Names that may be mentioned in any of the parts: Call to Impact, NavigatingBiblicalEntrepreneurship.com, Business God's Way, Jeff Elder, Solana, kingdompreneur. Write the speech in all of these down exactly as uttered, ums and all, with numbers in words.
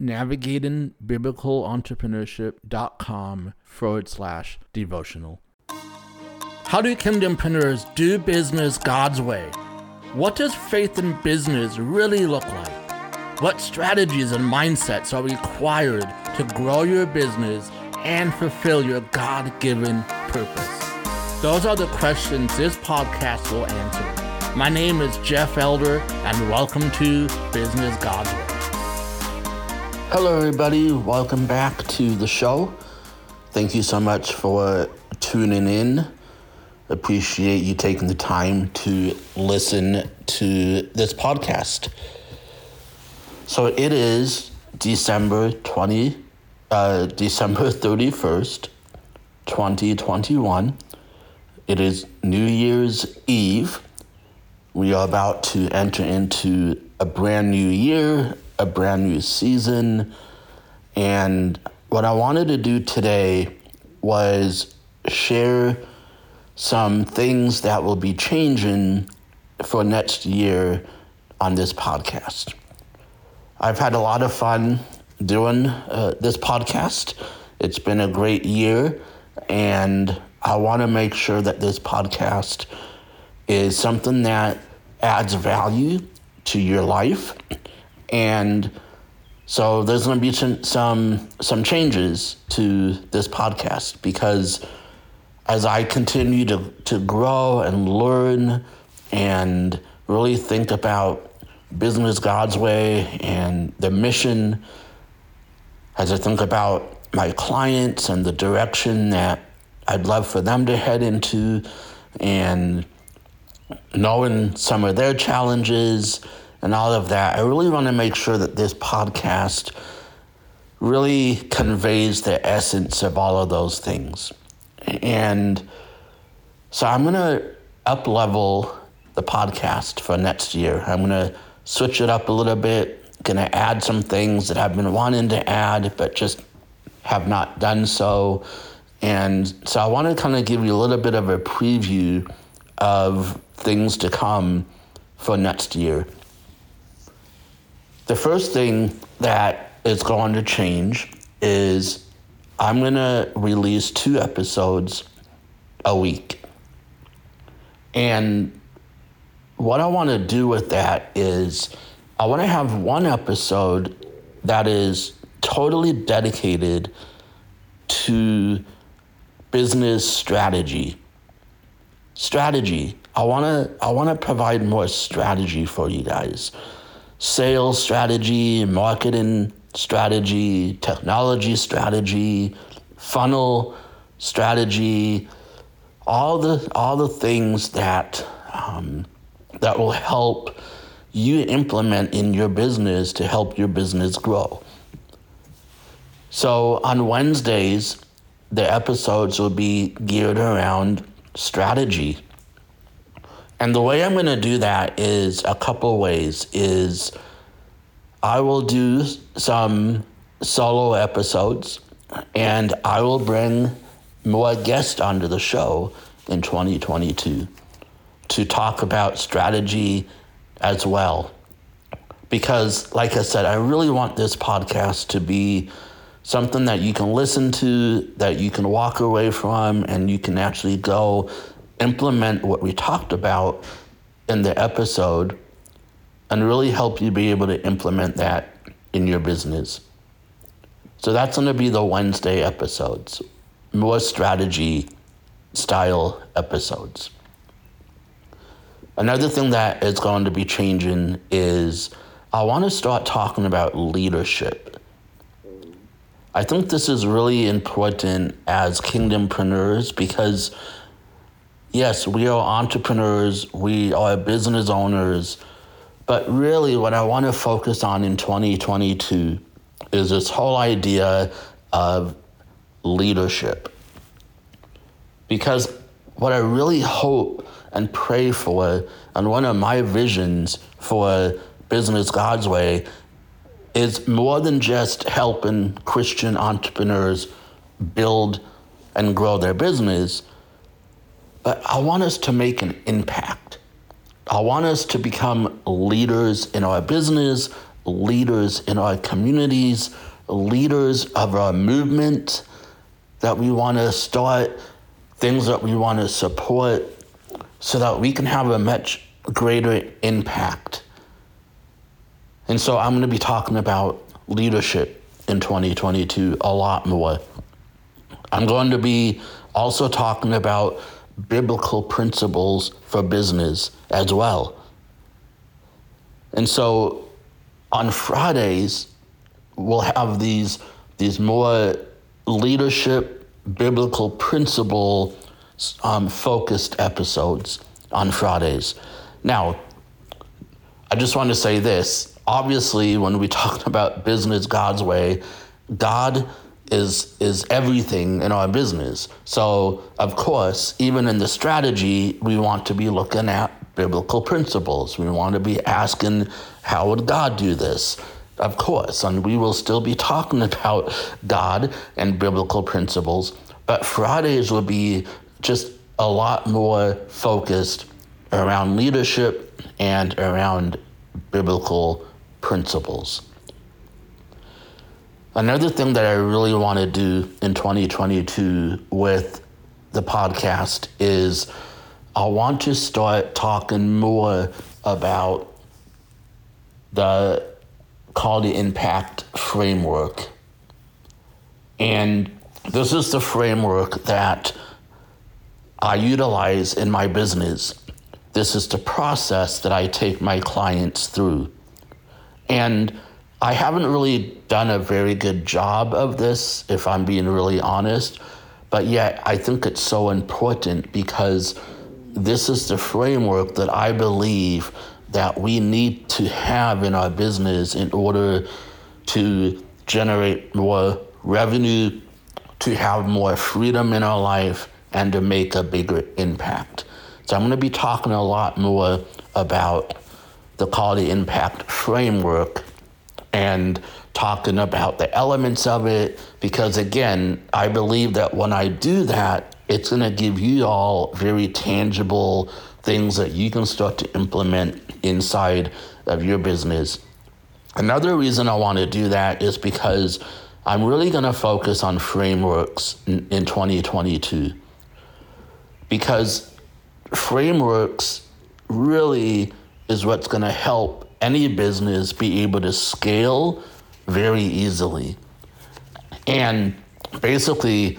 Navigating Biblical Entrepreneurship dot com forward slash devotional. How do kingdompreneurs do business God's way? What does faith in business really look like? What strategies and mindsets are required to grow your business and fulfill your God-given purpose? Those are the questions this podcast will answer. My name is Jeff Elder, and welcome to Business God's Way. Hello everybody, welcome back to the show. Thank you so much for tuning in. Appreciate you taking the time to listen to this podcast. So it is December twentieth, uh, December thirty-first, twenty twenty-one. It is New Year's Eve. We are about to enter into a brand new year, a brand new season. And what I wanted to do today was share some things that will be changing for next year on this podcast. I've had a lot of fun doing uh, this podcast. It's been a great year, and I want to make sure that this podcast is something that adds value to your life. And so there's going to be some, some some changes to this podcast, because as I continue to, to grow and learn and really think about business God's way and the mission, as I think about my clients and the direction that I'd love for them to head into, and knowing some of their challenges and all of that, I really want to make sure that this podcast really conveys the essence of all of those things. And so I'm going to up-level the podcast for next year. I'm going to switch it up a little bit, going to add some things that I've been wanting to add but just have not done so. And so I want to kind of give you a little bit of a preview of things to come for next year. The first thing that is going to change is I'm going to release two episodes a week. And what I want to do with that is I want to have one episode that is totally dedicated to business strategy. Strategy. I want to I want to provide more strategy for you guys. Sales strategy, marketing strategy, technology strategy, funnel strategy, all the all the things that um, that will help you implement in your business to help your business grow. So on Wednesdays, the episodes will be geared around strategy. And the way I'm going to do that is a couple ways. Is I will do some solo episodes, and I will bring more guests onto the show in twenty twenty-two to talk about strategy as well. Because, like I said, I really want this podcast to be something that you can listen to, that you can walk away from, and you can actually go implement what we talked about in the episode and really help you be able to implement that in your business. So that's going to be the Wednesday episodes, more strategy style episodes. Another thing that is going to be changing is I want to start talking about leadership. I think this is really important as kingdompreneurs, because yes, we are entrepreneurs, we are business owners, but really what I want to focus on in twenty twenty-two is this whole idea of leadership. Because what I really hope and pray for, and one of my visions for Business God's Way, is more than just helping Christian entrepreneurs build and grow their business, but I want us to make an impact. I want us to become leaders in our business, leaders in our communities, leaders of our movement, that we want to start, things that we want to support, so that we can have a much greater impact. And so I'm going to be talking about leadership in twenty twenty-two a lot more. I'm going to be also talking about biblical principles for business as well. And so on Fridays, we'll have these, these more leadership, biblical principle um, focused episodes on Fridays. Now, I just want to say this. Obviously, when we talk about Business God's Way, God is is everything in our business. So, of course, even in the strategy, we want to be looking at biblical principles. We want to be asking, how would God do this? Of course, and we will still be talking about God and biblical principles, but Fridays will be just a lot more focused around leadership and around biblical principles. Another thing that I really want to do in twenty twenty-two with the podcast is I want to start talking more about the Call to Impact framework. And this is the framework that I utilize in my business. This is the process that I take my clients through. And I haven't really done a very good job of this, if I'm being really honest, but yet I think it's so important because this is the framework that I believe that we need to have in our business in order to generate more revenue, to have more freedom in our life, and to make a bigger impact. So I'm going to be talking a lot more about the Call to Impact framework and talking about the elements of it, because again, I believe that when I do that, it's going to give you all very tangible things that you can start to implement inside of your business. Another reason I want to do that is because I'm really going to focus on frameworks in, in twenty twenty-two, because frameworks really is what's going to help any business be able to scale very easily. And basically,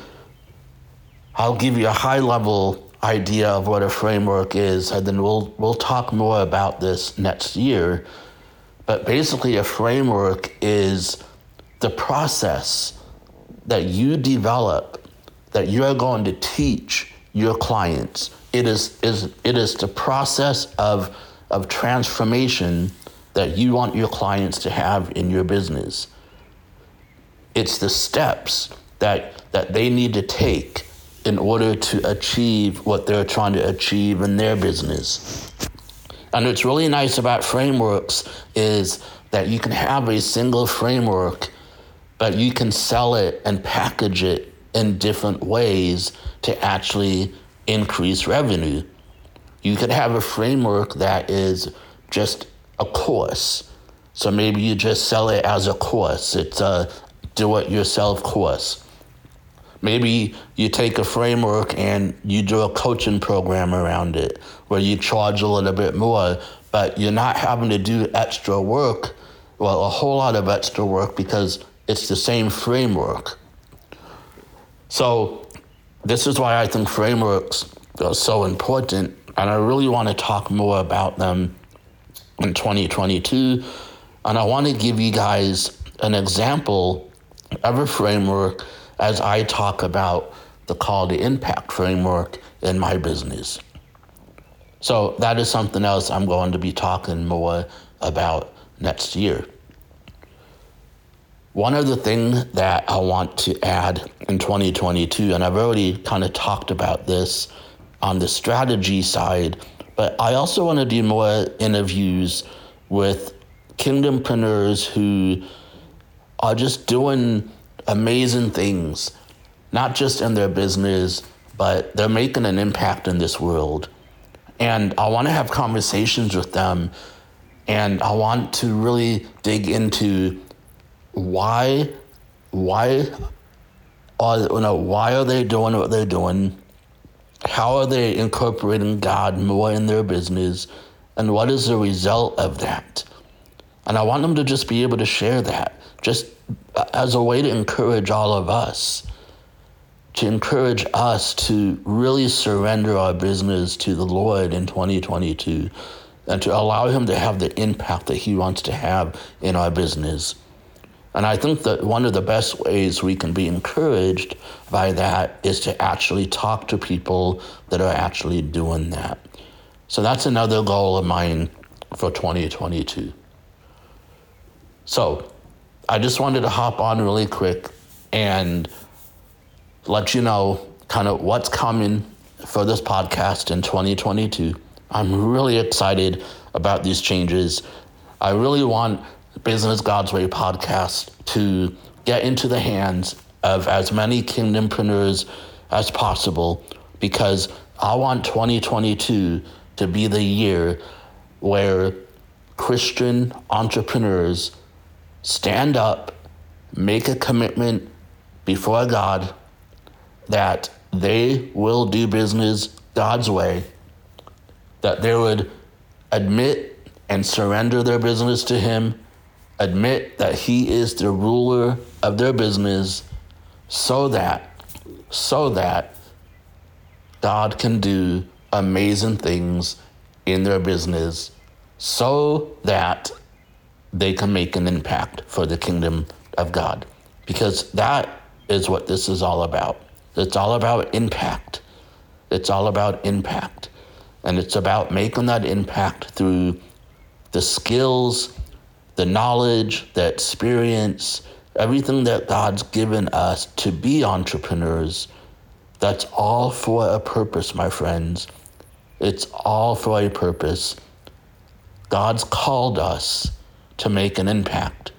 I'll give you a high level idea of what a framework is, and then we'll we'll talk more about this next year. But basically, a framework is the process that you develop, that you're going to teach your clients. It is is it is the process of of transformation that you want your clients to have in your business. It's the steps that that they need to take in order to achieve what they're trying to achieve in their business. And what's really nice about frameworks is that you can have a single framework, but you can sell it and package it in different ways to actually increase revenue. You could have a framework that is just a course. So maybe you just sell it as a course. It's a do-it-yourself course. Maybe you take a framework and you do a coaching program around it where you charge a little bit more, but you're not having to do extra work, well, a whole lot of extra work, because it's the same framework. So this is why I think frameworks are so important, and I really want to talk more about them in twenty twenty-two. And I want to give you guys an example of a framework as I talk about the Call to Impact framework in my business. So that is something else I'm going to be talking more about next year. One other thing that I want to add in twenty twenty-two, and I've already kind of talked about this on the strategy side, but I also want to do more interviews with kingdompreneurs who are just doing amazing things, not just in their business, but they're making an impact in this world. And I want to have conversations with them, and I want to really dig into why, why are, you know, why are they doing what they're doing? How are they incorporating God more in their business? And what is the result of that? And I want them to just be able to share that, just as a way to encourage all of us, to encourage us to really surrender our business to the Lord in twenty twenty-two and to allow him to have the impact that he wants to have in our business. And I think that one of the best ways we can be encouraged by that is to actually talk to people that are actually doing that. So that's another goal of mine for twenty twenty-two. So I just wanted to hop on really quick and let you know kind of what's coming for this podcast in twenty twenty-two. I'm really excited about these changes. I really want Business God's Way podcast to get into the hands of as many kingdompreneurs as possible, because I want twenty twenty-two to be the year where Christian entrepreneurs stand up, make a commitment before God that they will do business God's way, that they would admit and surrender their business to him, admit that he is the ruler of their business, so that, so that God can do amazing things in their business, so that they can make an impact for the kingdom of God. Because that is what this is all about. It's all about impact. It's all about impact. And it's about making that impact through the skills, the knowledge, the experience, everything that God's given us to be entrepreneurs. That's all for a purpose, my friends. It's all for a purpose. God's called us to make an impact.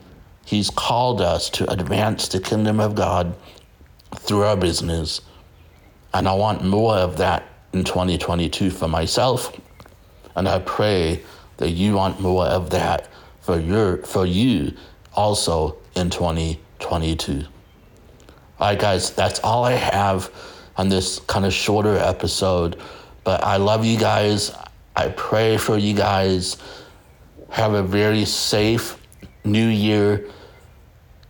He's called us to advance the kingdom of God through our business. And I want more of that in twenty twenty-two for myself. And I pray that you want more of that for your, for you also in twenty twenty-two. All right, guys, that's all I have on this kind of shorter episode. But I love you guys. I pray for you guys. Have a very safe New Year,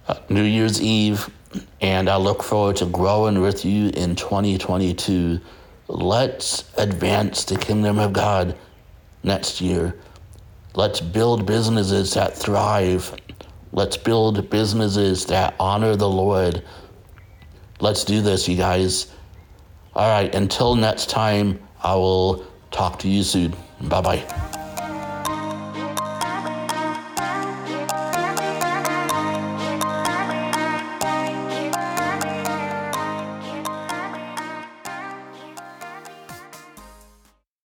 uh, New Year's Eve. And I look forward to growing with you in twenty twenty-two. Let's advance the kingdom of God next year. Let's build businesses that thrive. Let's build businesses that honor the Lord. Let's do this, you guys. All right, until next time, I will talk to you soon. Bye-bye.